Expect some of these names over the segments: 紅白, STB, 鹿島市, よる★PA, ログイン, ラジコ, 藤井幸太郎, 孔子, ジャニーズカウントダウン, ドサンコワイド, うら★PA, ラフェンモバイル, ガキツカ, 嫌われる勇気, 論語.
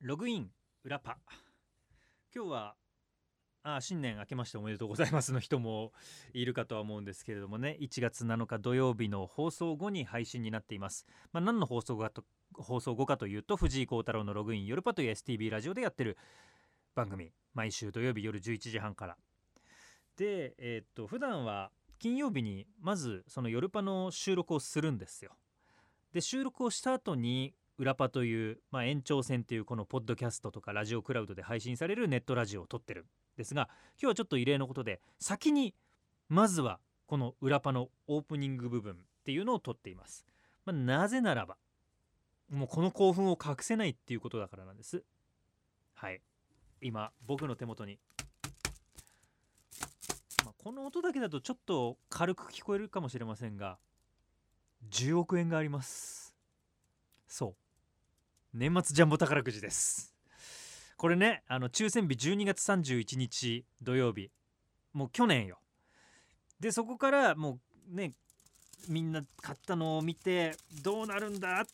ログイン裏パ。今日は新年明けましておめでとうございますの人もいるかとは思うんですけれどもね、1月7日土曜日の放送後に配信になっています。何の放送後かというと、藤井幸太郎のログイン夜パという STB ラジオでやってる番組、毎週土曜日夜11時半から。で、普段は金曜日にまずその夜パの収録をするんですよ。で、収録をした後に裏パという、延長線というこのポッドキャストとかラジオクラウドで配信されるネットラジオを撮ってるんですが、今日はちょっと異例のことで先にまずはこの裏パのオープニング部分っていうのを撮っています、なぜならばもうこの興奮を隠せないっていうことだからなんです。はい、今僕の手元に、この音だけだとちょっと軽く聞こえるかもしれませんが10億円があります。そう、年末ジャンボ宝くじです。これね、抽選日12月31日土曜日、もう去年よ。でそこからもうね、みんな買ったのを見てどうなるんだ、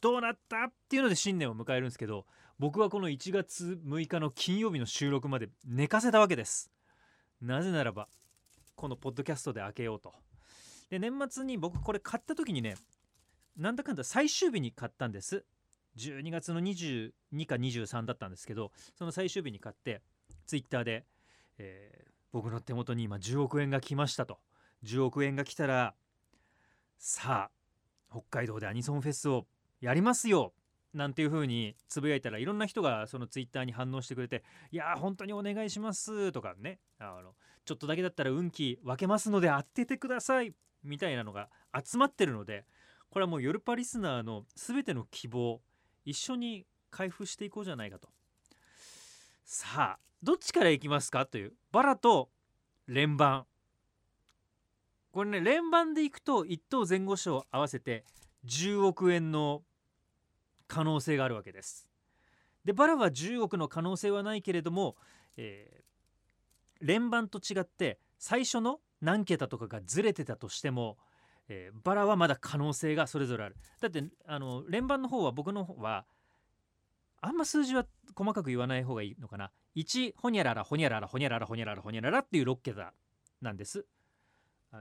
どうなったっていうので新年を迎えるんですけど、僕はこの1月6日の金曜日の収録まで寝かせたわけです。なぜならばこのポッドキャストで開けようと。で年末に僕これ買った時にね、なんだかんだ最終日に買ったんです。12月の22か23だったんですけど、その最終日に買ってツイッターで、僕の手元に今10億円が来ましたと。10億円が来たらさあ北海道でアニソンフェスをやりますよなんていう風につぶやいたら、いろんな人がそのツイッターに反応してくれて、いや本当にお願いしますとかね、ちょっとだけだったら運気分けますので当ててくださいみたいなのが集まってるので、これはもう夜パリスナーの全ての希望一緒に開封していこうじゃないかと。さあどっちからいきますかという、バラと連番。これね、連番でいくと1等前後賞合わせて10億円の可能性があるわけです。でバラは10億の可能性はないけれども、連番と違って最初の何桁とかがずれてたとしても、バラはまだ可能性がそれぞれある。だって連番の方は、僕の方はあんま数字は細かく言わない方がいいのかな。1ホニャララホニャララホニャララホニャララホニャララっていう6桁なんです。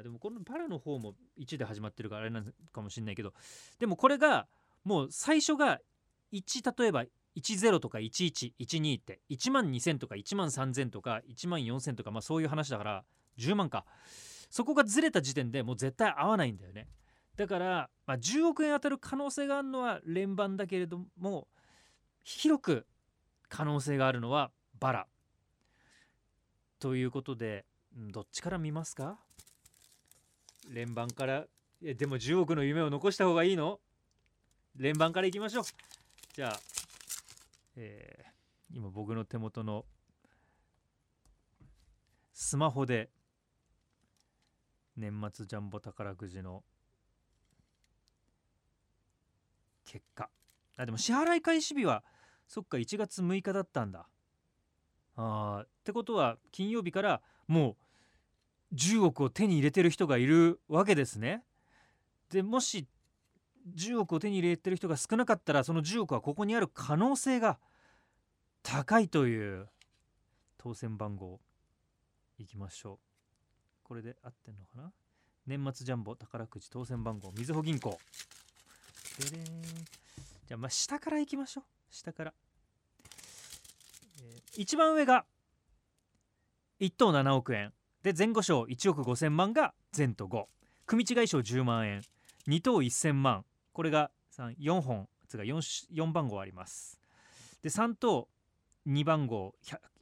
でもこのバラの方も1で始まってるからあれなのかもしれないけど、でもこれがもう最初が1、例えば10とか1112って12000とか13000とか14000とか、そういう話だから10万か。そこがずれた時点でもう絶対合わないんだよね。だから、10億円当たる可能性があるのは連番だけれども、広く可能性があるのはバラということで、どっちから見ますか？連番から。でも10億の夢を残した方がいいの？連番からいきましょう。じゃあ、今僕の手元のスマホで年末ジャンボ宝くじの結果。でも支払い開始日はそっか1月6日だったんだ。ってことは金曜日からもう10億を手に入れてる人がいるわけですね。でもし10億を手に入れてる人が少なかったら、その10億はここにある可能性が高いという当選番号いきましょう。これで合ってんのかな。年末ジャンボ宝くじ当選番号、みずほ銀行。でれん。じゃあ下からいきましょう。下から、一番上が1等7億円で、前後賞1億5000万が前と5、組違い賞10万円、2等1000万、これが4本つが 4番号あります。で3等2番号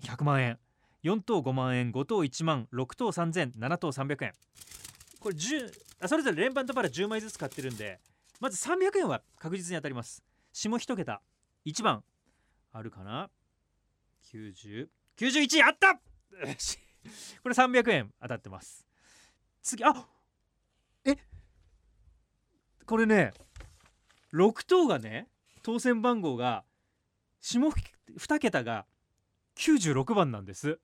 100万円、4等5万円、5等1万、6等3000、7等300円。これそれぞれ連番とバラ10枚ずつ買ってるんで、まず300円は確実に当たります。下1桁1番あるかな。90、91、あった。これ300円当たってます。次、これね、6等がね、当選番号が下2桁が96番なんです。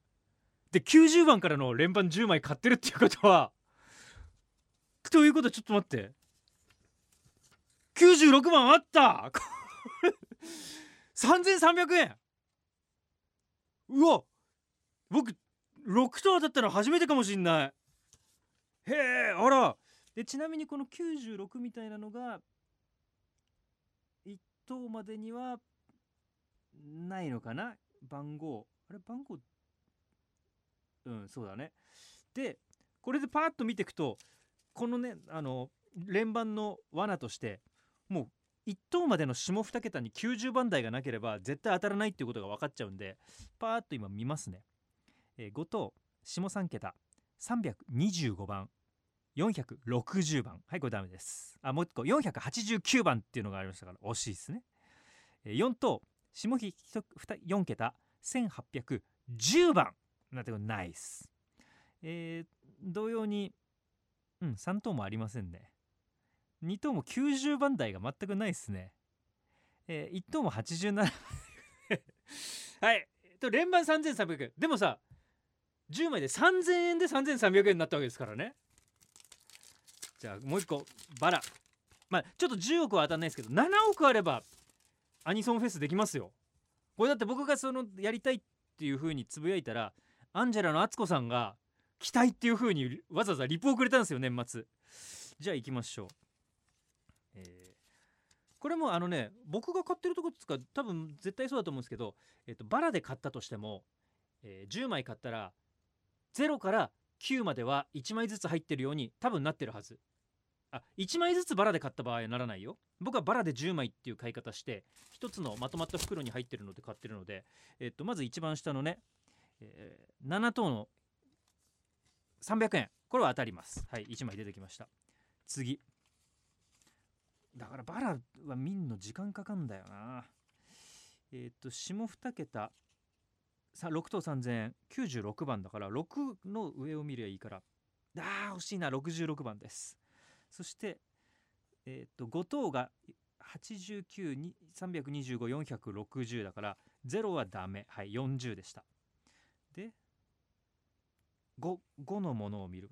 で90番からの連番10枚買ってるっていうことは、ということはちょっと待って、96番あった。3300円。うわ、僕6等当たったの初めてかもしんない。へえ、あら。でちなみにこの96みたいなのが1等までにはないのかな。番号、あれ番号、うんそうだね。でこれでパーッと見ていくと、このね連番の罠としてもう1等までの下2桁に90番台がなければ絶対当たらないっていうことが分かっちゃうんで、パーッと今見ますね。5等下3桁325番460番、はいこれダメです。あ、もう1個489番っていうのがありましたから惜しいですね。4等下4桁1810番なんてことないっす。同様に、うん、3等もありませんね。2等も90番台が全くないですね。1等も87。はい。連番3300円。でもさ、10枚で3000円で3300円になったわけですからね。じゃあもう一個、バラ。まあちょっと10億は当たんないですけど、7億あればアニソンフェスできますよ。これだって僕がそのやりたいっていう風につぶやいたら、アンジェラの敦子さんが期待っていう風にわざわざリポをくれたんですよ、年末。じゃあ行きましょう。これもね、僕が買ってるとこですか、多分絶対そうだと思うんですけど、バラで買ったとしても、10枚買ったら0から9までは1枚ずつ入ってるように多分なってるはず。あ、1枚ずつバラで買った場合はならないよ。僕はバラで10枚っていう買い方して1つのまとまった袋に入ってるので買ってるので、まず一番下のね、7等の300円、これは当たります。はい、1枚出てきました。次だからバラは見んの時間かかんだよな。下2桁6等3000円96番だから6の上を見ればいいから、あー惜しいな、66番です。そして、5等が893254060だから0はダメ。はい、40でした。で 5のものを見る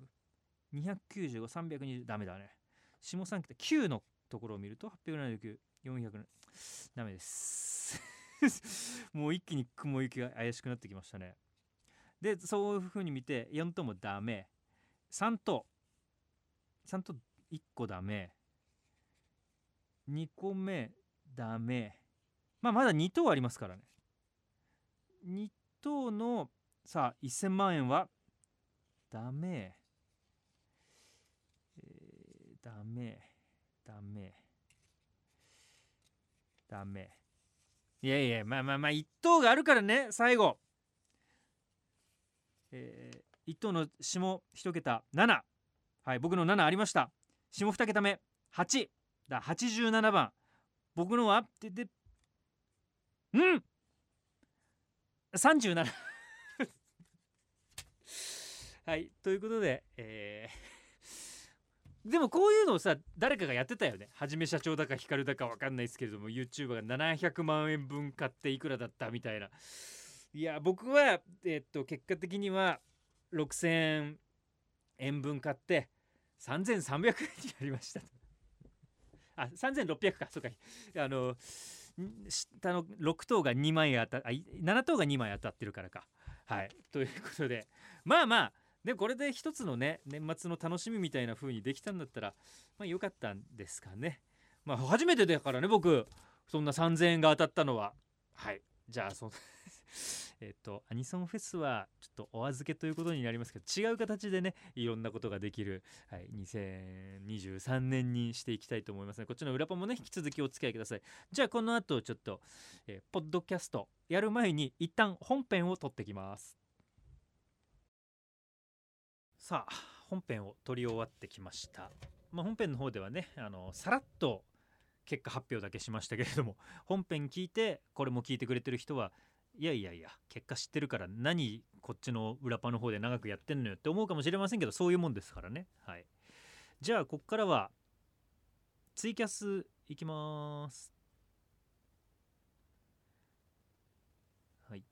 295320ダメだね。下3桁9のところを見ると87940ダメです。もう一気に雲行きが怪しくなってきましたね。でそういうふうに見て4等もダメ、3等3等1個ダメ、2個目ダメ。まあまだ2等ありますからね。2等のさあ1000万円はダメ、ダメダメダメ。いやいや、まあまあまあ1等があるからね。最後、1等の下1桁7、はい僕の7ありました。下2桁目8だ、87番、僕のはってで、うん、37。 はい、ということででもこういうのをさ、誰かがやってたよね。はじめ社長だかヒカルだか分かんないですけれども、 YouTuber が700万円分買っていくらだったみたいな。いや僕は、結果的には6000円分買って3300円になりました。あ、3600か、そうか。下の6等が2枚当た、あ、7等が2枚当たってるからか。はい、ということでまあまあでこれで一つのね、年末の楽しみみたいな風にできたんだったらまあ良かったんですかね。まあ初めてだからね、僕そんな3000円が当たったのは。はい、じゃあそのアニソンフェスはちょっとお預けということになりますけど、違う形でねいろんなことができる、はい、2023年にしていきたいと思いますね。こっちの裏パもね引き続きお付き合いください。じゃあこの後ちょっと、ポッドキャストやる前に一旦本編を撮ってきます。さあ本編を撮り終わってきました。まあ、本編の方ではねさらっと結果発表だけしましたけれども、本編聞いてこれも聞いてくれてる人はいやいやいや結果知ってるから何こっちの裏パの方で長くやってんのよって思うかもしれませんけど、そういうもんですからね。はい、じゃあこっからはツイキャスいきます。はい、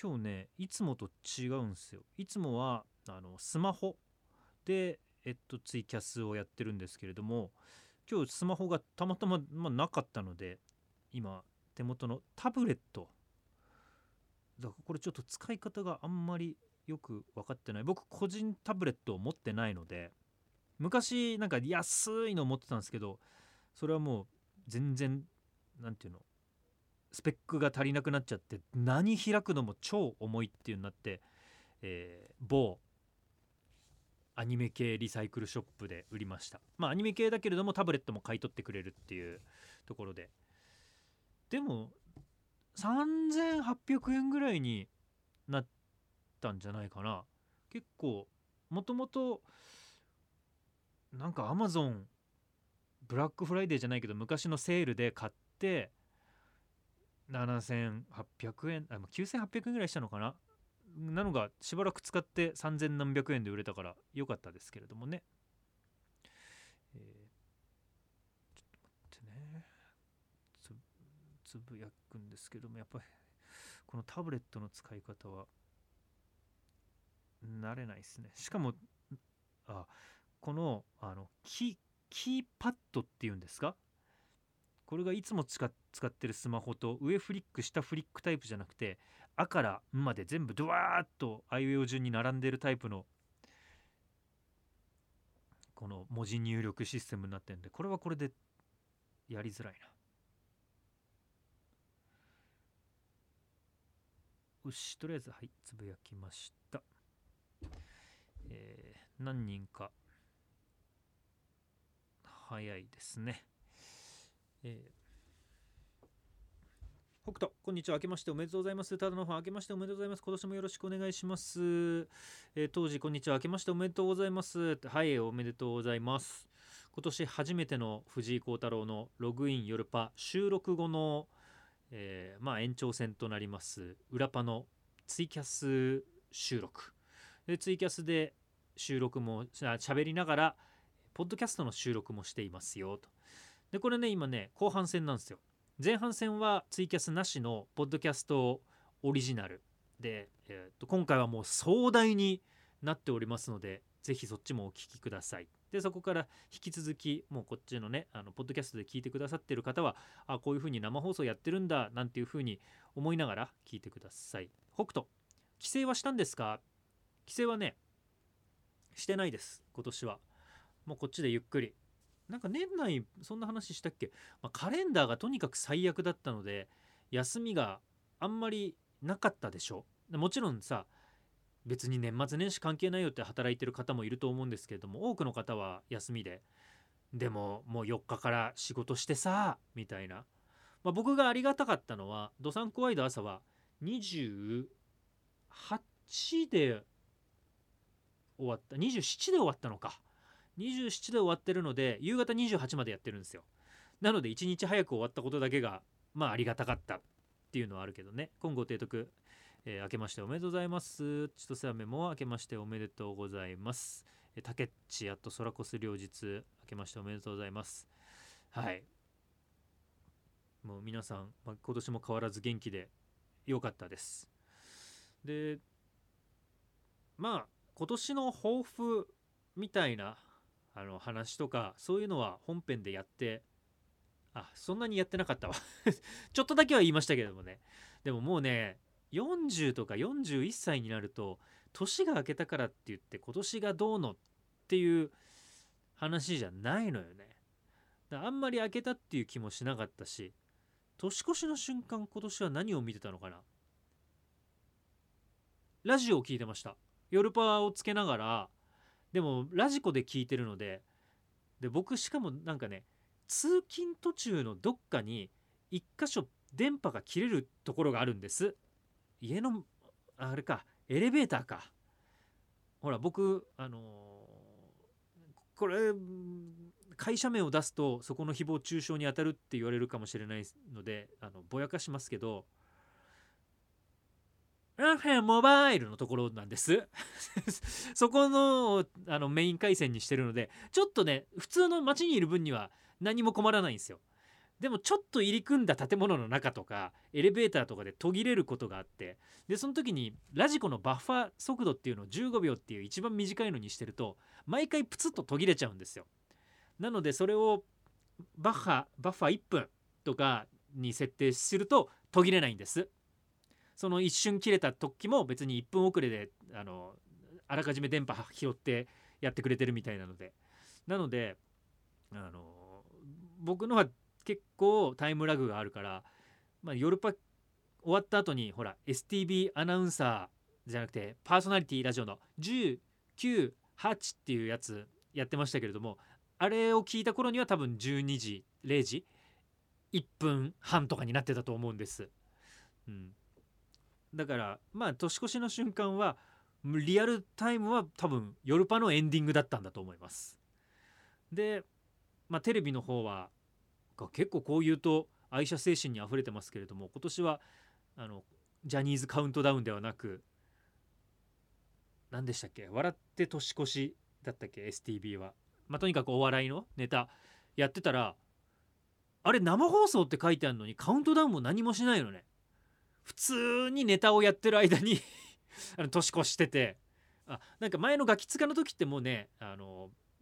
今日ねいつもと違うんですよ。いつもはスマホでツイキャスをやってるんですけれども、今日スマホがたまたま、なかったので今手元のタブレットだから、これちょっと使い方があんまりよく分かってない。僕個人タブレットを持ってないので、昔なんか安いのを持ってたんですけど、それはもう全然なんていうのスペックが足りなくなっちゃって、何開くのも超重いっていうになって、某アニメ系リサイクルショップで売りました。まあアニメ系だけれどもタブレットも買い取ってくれるっていうところで、でも3800円ぐらいになったんじゃないかな。結構もともとなんかアマゾンブラックフライデーじゃないけど昔のセールで買って7800円、あ、9800円ぐらいしたのかな、なのがしばらく使って3000何百円で売れたから良かったですけれどもね、ちょっと待ってね、つぶやくんですけども、やっぱりこのタブレットの使い方は慣れないですね。しかもこのキーパッドっていうんですか、これがいつも使ってるスマホと上フリック下フリックタイプじゃなくて、あからんまで全部ドワーッとアイウェイ順に並んでるタイプのこの文字入力システムになってるんで、これはこれでやりづらいな。よし、とりあえずはいつぶやきました。何人か早いですね。北斗こんにちは、明けましておめでとうございます。ただの方明けましておめでとうございます。今年もよろしくお願いします。当時こんにちは、明けましておめでとうございます。はい、おめでとうございます。今年初めての藤井幸太郎のログイン夜パ収録後の、延長戦となります裏パのツイキャス収録で、ツイキャスで収録も喋りながらポッドキャストの収録もしていますよと。でこれね今ね後半戦なんですよ。前半戦はツイキャスなしのポッドキャストオリジナルで、今回はもう壮大になっておりますので、ぜひそっちもお聞きください。でそこから引き続きもうこっちのねポッドキャストで聞いてくださってる方はこういう風に生放送やってるんだなんていう風に思いながら聞いてください。北斗、帰省はしたんですか？帰省はねしてないです。今年はもうこっちでゆっくり、なんか年内そんな話したっけ、カレンダーがとにかく最悪だったので休みがあんまりなかったでしょ。もちろんさ別に年末年始関係ないよって働いてる方もいると思うんですけれども、多くの方は休みで、でももう4日から仕事してさみたいな、僕がありがたかったのはドサンコワイド朝は28で終わった、27で終わったのか、27で終わってるので夕方28までやってるんですよ。なので1日早く終わったことだけがありがたかったっていうのはあるけどね。今後提督、明けましておめでとうございます。千歳アメも明けましておめでとうございます。タケッチやっとソラコス両日明けましておめでとうございます。はい、もう皆さん、今年も変わらず元気で良かったです。で今年の抱負みたいな話とかそういうのは本編でやって、そんなにやってなかったわちょっとだけは言いましたけどもね。でももうね40とか41歳になると年が明けたからって言って今年がどうのっていう話じゃないのよね。あんまり明けたっていう気もしなかったし、年越しの瞬間今年は何を見てたのかな、ラジオを聞いてました。夜パをつけながら、でもラジコで聞いてるので、僕しかもなんかね通勤途中のどっかに一箇所電波が切れるところがあるんです。家のあれかエレベーターか、ほら僕これ会社名を出すとそこの誹謗中傷に当たるって言われるかもしれないのでぼやかしますけど、ラフェンモバイルのところなんですそこのメイン回線にしてるので、ちょっとね普通の街にいる分には何も困らないんですよ。でもちょっと入り組んだ建物の中とかエレベーターとかで途切れることがあって、でその時にラジコのバッファ速度っていうのを15秒っていう一番短いのにしてると毎回プツッと途切れちゃうんですよ。なのでそれをバッファ1分とかに設定すると途切れないんです。その一瞬切れた時も別に1分遅れであらかじめ電波拾ってやってくれてるみたいなので、なので僕のは結構タイムラグがあるから、夜パ終わった後にほら STB アナウンサーじゃなくてパーソナリティラジオの10、9、8っていうやつやってましたけれども、あれを聞いた頃には多分12時、0時、1分半とかになってたと思うんです。だから年越しの瞬間はリアルタイムは多分夜パのエンディングだったんだと思います。で、テレビの方は結構こういうと愛社精神にあふれてますけれども、今年はジャニーズカウントダウンではなく何でしたっけ、笑って年越しだったっけ STB は、とにかくお笑いのネタやってたら、あれ生放送って書いてあるのにカウントダウンも何もしないのね。普通にネタをやってる間に年越してて、なんか前のガキツカの時ってもうね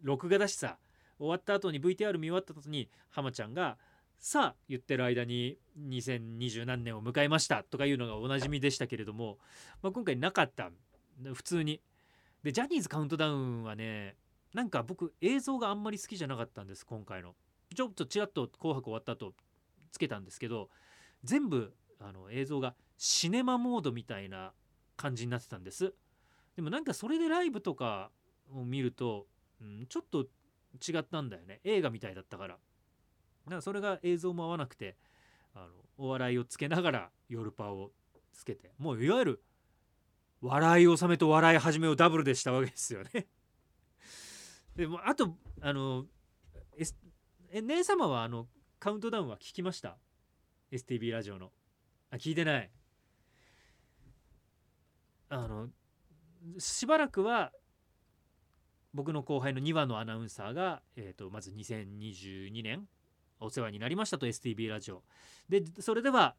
録画だしさ、終わった後に VTR 見終わった後に浜ちゃんがさあ言ってる間に2020何年を迎えましたとかいうのがおなじみでしたけれども、今回なかった。普通にでジャニーズカウントダウンはね、なんか僕映像があんまり好きじゃなかったんです。今回のちょっとちらっと紅白終わった後つけたんですけど、全部映像がシネマモードみたいな感じになってたんです。でもなんかそれでライブとかを見ると、ちょっと違ったんだよね。映画みたいだったから、それが映像も合わなくて、お笑いをつけながら夜パをつけて、もういわゆる笑い納めと笑い始めをダブルでしたわけですよね。でもあと姉様はカウントダウンは聞きました？ STB ラジオの。聞いてない。しばらくは僕の後輩の2話のアナウンサーが、まず2022年お世話になりましたと STB ラジオで、それでは、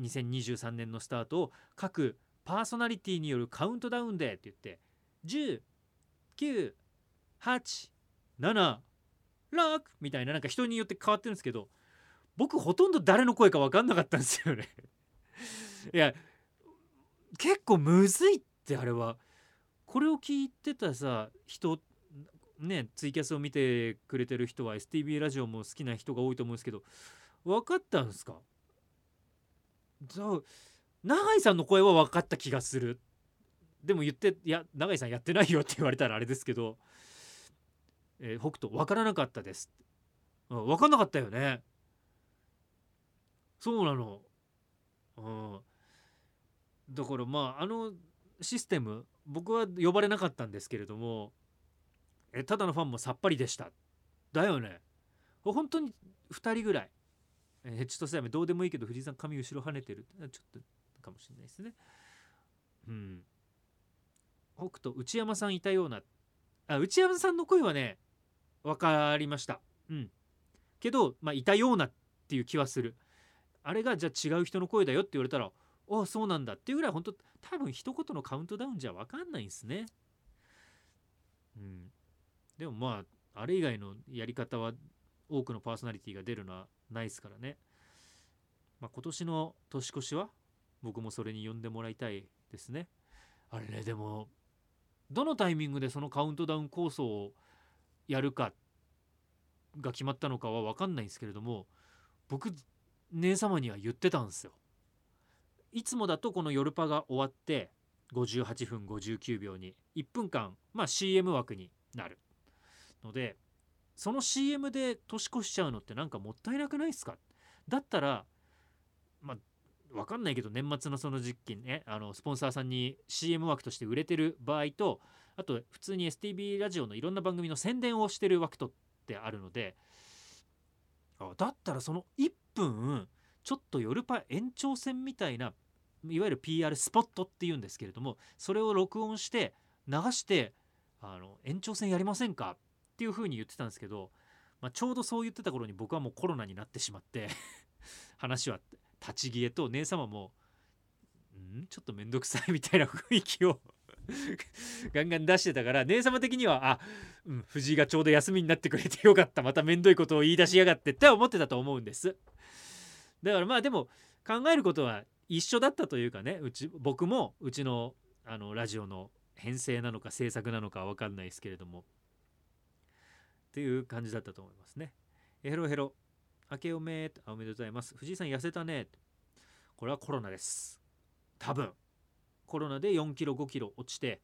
2023年のスタートを各パーソナリティによるカウントダウンでって言って10、9、8、7、6みたいな、なんか人によって変わってるんですけど、僕ほとんど誰の声か分かんなかったんですよね。いや結構むずいって。あれはこれを聞いてたさ人ね、ツイキャスを見てくれてる人は STB ラジオも好きな人が多いと思うんですけど、分かったんですか？永井さんの声は分かった気がする。でも言っていや永井さんやってないよって言われたらあれですけど、北斗分からなかったです。分かんなかったよね。そうなの、だからシステム僕は呼ばれなかったんですけれども、ただのファンもさっぱりでしただよね。本当に2人ぐらいヘッチとスライムどうでもいいけど藤井さん髪後ろ跳ねてるちょっとかもしれないですね。北斗内山さんいたような、内山さんの声はね分かりました、けど、いたようなっていう気はする。あれがじゃあ違う人の声だよって言われたら、ああそうなんだっていうぐらい、本当多分一言のカウントダウンじゃ分かんないんですね。でもあれ以外のやり方は多くのパーソナリティが出るのはないですからね。今年の年越しは僕もそれに呼んでもらいたいですね。あれでもどのタイミングでそのカウントダウン構想をやるかが決まったのかは分かんないんですけれども、僕姉様には言ってたんですよ。いつもだとこの夜パが終わって58分59秒に1分間、CM 枠になるので、その CM で年越しちゃうのってなんかもったいなくないですか？だったら分かんないけど、年末のその時期ね、スポンサーさんに CM 枠として売れてる場合と、あと普通に STB ラジオのいろんな番組の宣伝をしてる枠とってあるので、だったらその1分ちょっと夜パ延長戦みたいな、いわゆる PR スポットっていうんですけれども、それを録音して流して延長戦やりませんかっていう風に言ってたんですけど、ちょうどそう言ってた頃に僕はもうコロナになってしまって話は立ち消えと、姉様もちょっとめんどくさいみたいな雰囲気をガンガン出してたから、姉様的にはあ、うん、藤井がちょうど休みになってくれてよかった、まためんどいことを言い出しやがってって思ってたと思うんです。だからまあでも考えることは一緒だったというかね、僕もうちのラジオの編成なのか制作なのか分かんないですけれどもっていう感じだったと思いますね。ヘロヘロ明けおめ、おめでとうございます。藤井さん痩せたね。これはコロナです。多分コロナで4キロ5キロ落ちて、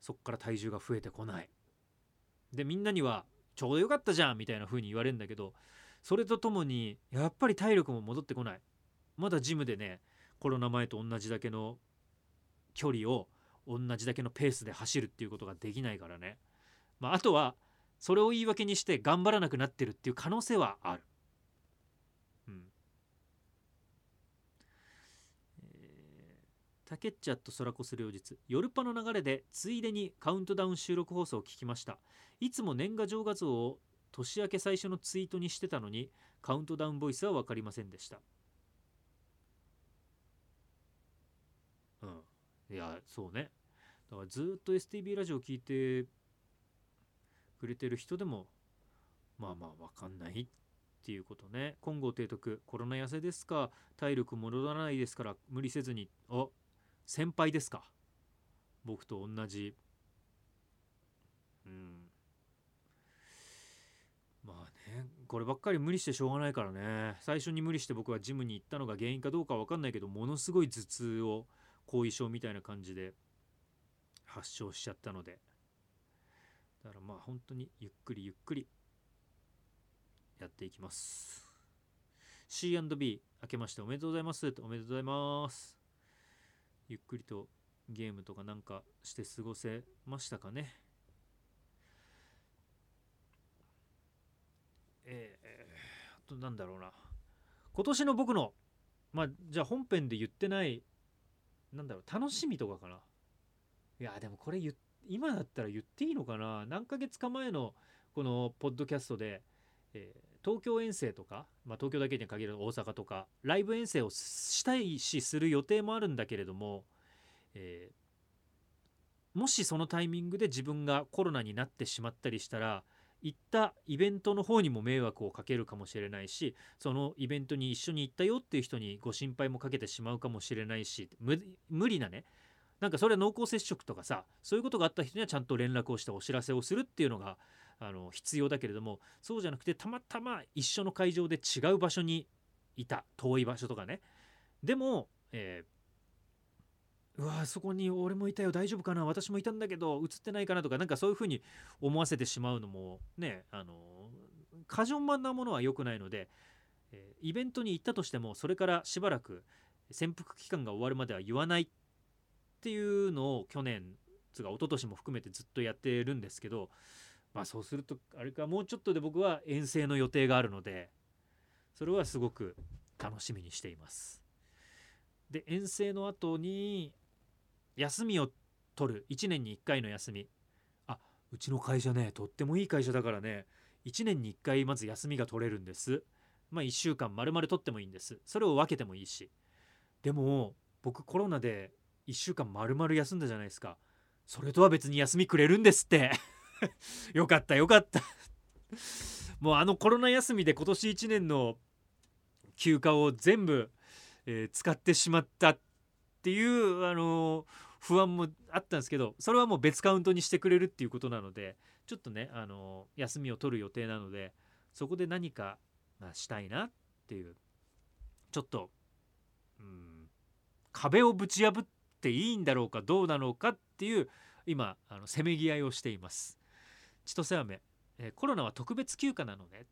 そっから体重が増えてこないで、みんなにはちょうどよかったじゃんみたいな風に言われるんだけど、それとともにやっぱり体力も戻ってこない。まだジムでね、コロナ前と同じだけの距離を同じだけのペースで走るっていうことができないからね、まあ、あとはそれを言い訳にして頑張らなくなってるっていう可能性はある。タケッチャと空こす両日、夜パの流れでついでにカウントダウン収録放送を聞きました。いつも年賀状画像を年明け最初のツイートにしてたのに、カウントダウンボイスは分かりませんでした。いやそうね、だからずっと STB ラジオ聞いてくれてる人でもまあまあ分かんないっていうことね。今後提督、コロナ痩せですか、体力戻らないですから無理せずに。あ、先輩ですか、僕と同じ。まあね、こればっかり無理してしょうがないからね。最初に無理して僕はジムに行ったのが原因かどうかは分かんないけど、ものすごい頭痛を後遺症みたいな感じで発症しちゃったので、だからまあ本当にゆっくりゆっくりやっていきます。 C&B 明けましておめでとうございます。おめでとうございます。ゆっくりとゲームとかなんかして過ごせましたかね。あとなんだろうな、今年の僕のまあじゃあ本編で言ってないなんだろう、楽しみとかかな。いやでもこれ今だったら言っていいのかな。何ヶ月か前のこのポッドキャストで、東京遠征とか、まあ、東京だけに限らず大阪とかライブ遠征をしたいしする予定もあるんだけれども、もしそのタイミングで自分がコロナになってしまったりしたら、行ったイベントの方にも迷惑をかけるかもしれないし、そのイベントに一緒に行ったよっていう人にご心配もかけてしまうかもしれないし、無理なね、なんかそれは濃厚接触とかさ、そういうことがあった人にはちゃんと連絡をしてお知らせをするっていうのが必要だけれども、そうじゃなくてたまたま一緒の会場で違う場所にいた、遠い場所とかね、でも、うわそこに俺もいたよ、大丈夫かな、私もいたんだけど映ってないかなとか、なんかそういうふうに思わせてしまうのもね、過剰なものは良くないので、イベントに行ったとしてもそれからしばらく潜伏期間が終わるまでは言わないっていうのを去年つか一昨年も含めてずっとやってるんですけど、まあそうするとあれか、もうちょっとで僕は遠征の予定があるので、それはすごく楽しみにしています。で遠征の後に休みを取る、1年に1回の休み、うちの会社ねとってもいい会社だからね、1年に1回まず休みが取れるんです。まあ1週間丸々取ってもいいんです。それを分けてもいいし。でも僕コロナで1週間丸々休んだじゃないですか。それとは別に休みくれるんですってよかったよかったもうコロナ休みで今年1年の休暇を全部、使ってしまったっていう不安もあったんですけど、それはもう別カウントにしてくれるっていうことなので、ちょっとね休みを取る予定なので、そこで何か、したいなっていう、ちょっと壁をぶち破っていいんだろうかどうなのかっていう、今せめぎ合いをしています。千歳飴、コロナは特別休暇なのね。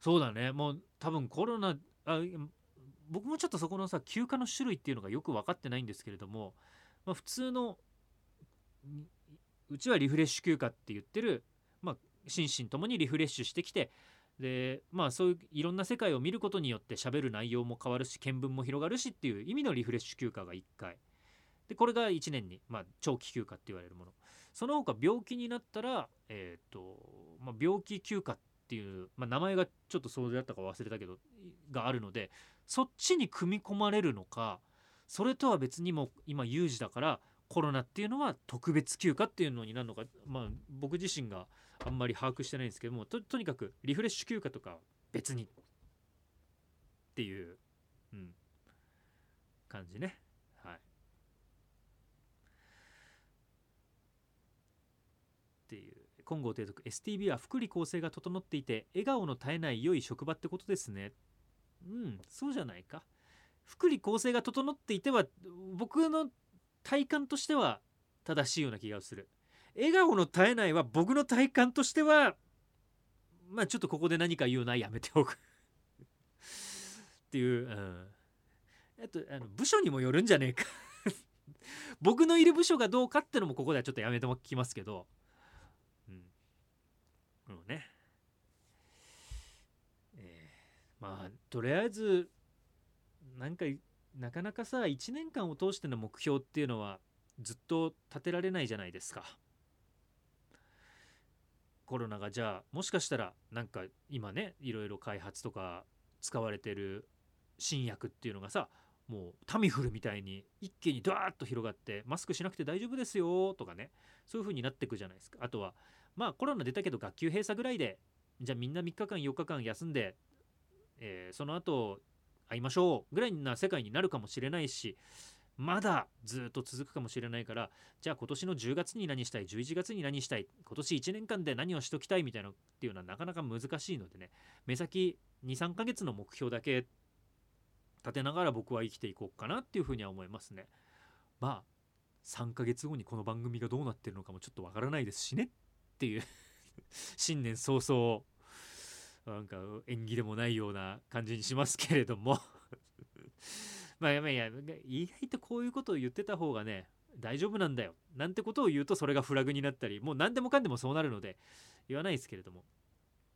そうだね、もう多分コロナ僕もちょっとそこのさ休暇の種類っていうのがよく分かってないんですけれども、まあ、普通のうちはリフレッシュ休暇って言ってる、心身ともにリフレッシュしてきて、でそういういろんな世界を見ることによって喋る内容も変わるし、見聞も広がるしっていう意味のリフレッシュ休暇が1回で、これが1年に、長期休暇って言われるもの。その他病気になったら、病気休暇っていう、名前がちょっとそうだったか忘れたけどがあるので、そっちに組み込まれるのか、それとは別にもう今有事だからコロナっていうのは特別休暇っていうのになるのか、まあ、僕自身があんまり把握してないんですけども、 とにかくリフレッシュ休暇とか別にっていう、うん、感じね。はい、っていう今後提督 STB は福利厚生が整っていて笑顔の絶えない良い職場ってことですね。うん、そうじゃないか。福利厚生が整っていては僕の体感としては正しいような気がする。笑顔の絶えないは僕の体感としてはまあちょっとここで何か言うのはやめておくっていう、うん、あと部署にもよるんじゃねえか僕のいる部署がどうかってのもここではちょっとやめておきますけど、うん、うんね、まあとりあえずなんかなかなかさ1年間を通しての目標っていうのはずっと立てられないじゃないですか。コロナがじゃあもしかしたらなんか今ねいろいろ開発とか使われてる新薬っていうのがさもうタミフルみたいに一気にドワーッと広がってマスクしなくて大丈夫ですよとかね、そういう風になってくじゃないですか。あとはまあコロナ出たけど学級閉鎖ぐらいでじゃあみんな3日間4日間休んで、その後会いましょうぐらいな世界になるかもしれないし、まだずっと続くかもしれないから、じゃあ今年の10月に何したい、11月に何したい、今年1年間で何をしときたいみたいなっていうのはなかなか難しいのでね、目先 2,3 ヶ月の目標だけ立てながら僕は生きていこうかなっていうふうには思いますね。まあ3ヶ月後にこの番組がどうなってるのかもちょっとわからないですしねっていう新年早々なんか縁起でもないような感じにしますけれどもまあいや意外とこういうことを言ってた方がね大丈夫なんだよなんてことを言うとそれがフラグになったりもう何でもかんでもそうなるので言わないですけれども、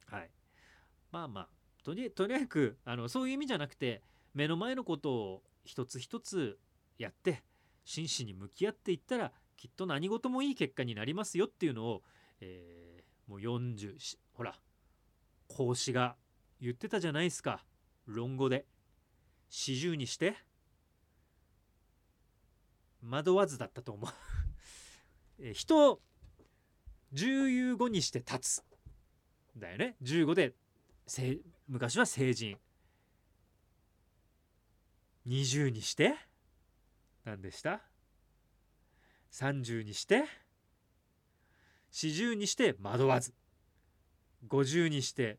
はい、まあまあとにかくそういう意味じゃなくて目の前のことを一つ一つやって真摯に向き合っていったらきっと何事もいい結果になりますよっていうのを、もう40ほら孔子が言ってたじゃないですか。論語で40にして惑わずだったと思う人を15にして立つだよね。15で昔は成人、20にして何でした、30にして40にして惑わず、50にして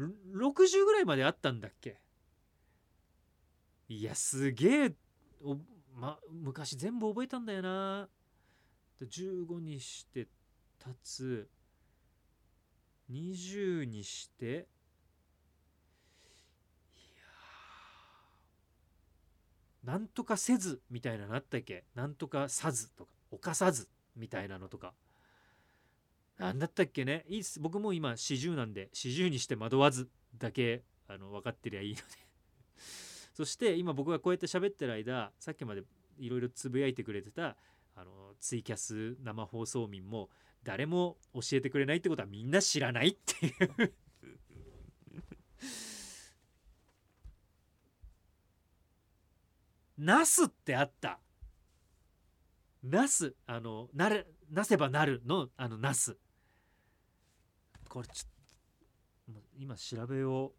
60ぐらいまであったんだっけ。いやすげえ、昔全部覚えたんだよな。15にして立つ、20にして、いやなんとかせずみたいなのあったっけ、なんとかさずとか犯さずみたいなのとかなんだったっけね。いいっす、僕も今40なんで40にして惑わずだけ分かってりゃいいのでそして今僕がこうやって喋ってる間さっきまでいろいろつぶやいてくれてたツイキャス生放送民も誰も教えてくれないってことはみんな知らないっていうなすってあった、なすなせばなるのなす、これちょっと今調べよ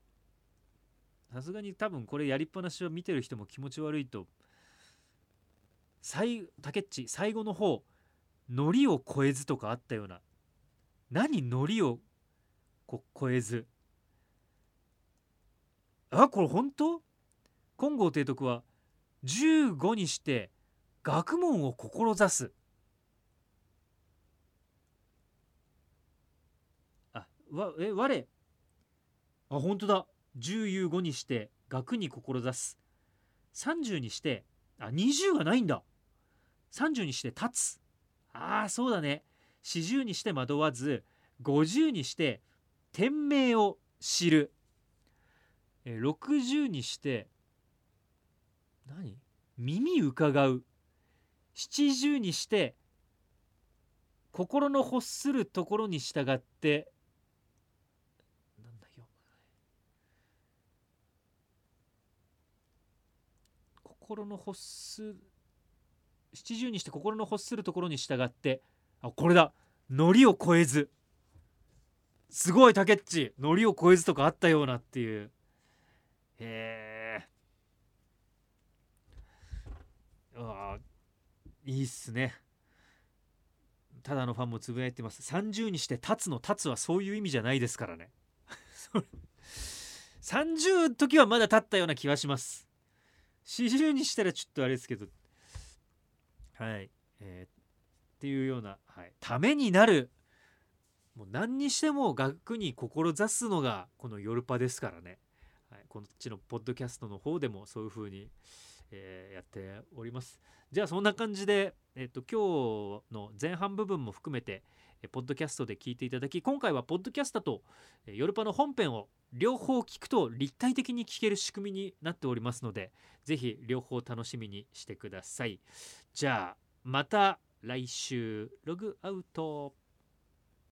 う。さすがに多分これやりっぱなしは見てる人も気持ち悪いと。タケッチ最後の方海苔を越えずとかあったような。何海苔を越えず、あこれ本当、金剛提督は15にして学問を志す、我あ本当だ、10有5にして学に志す、30にして20がないんだ、30にして立つ、そうだね、40にして惑わず、50にして天命を知る、60にして耳伺う、70にして心の欲するところに従って心の欲す70にして心の欲するところに従って、あ、これだ、海苔を越えず、すごいタケッチ、海苔を越えずとかあったようなっていう、あ、いいっすね。ただのファンもつぶやいてます。30にして立つの立つはそういう意味じゃないですからね30の時はまだ立ったような気はします。40にしたらちょっとあれですけど、はい、っていうような、はい、ためになる、もう何にしても学に志すのがこのヨルパですからね、はい、こっちのポッドキャストの方でもそういう風に、やっております。じゃあそんな感じで、今日の前半部分も含めてポッドキャストで聞いていただき、今回はポッドキャストとヨルパの本編を両方聞くと立体的に聞ける仕組みになっておりますので、ぜひ両方楽しみにしてください。じゃあまた来週ログアウト。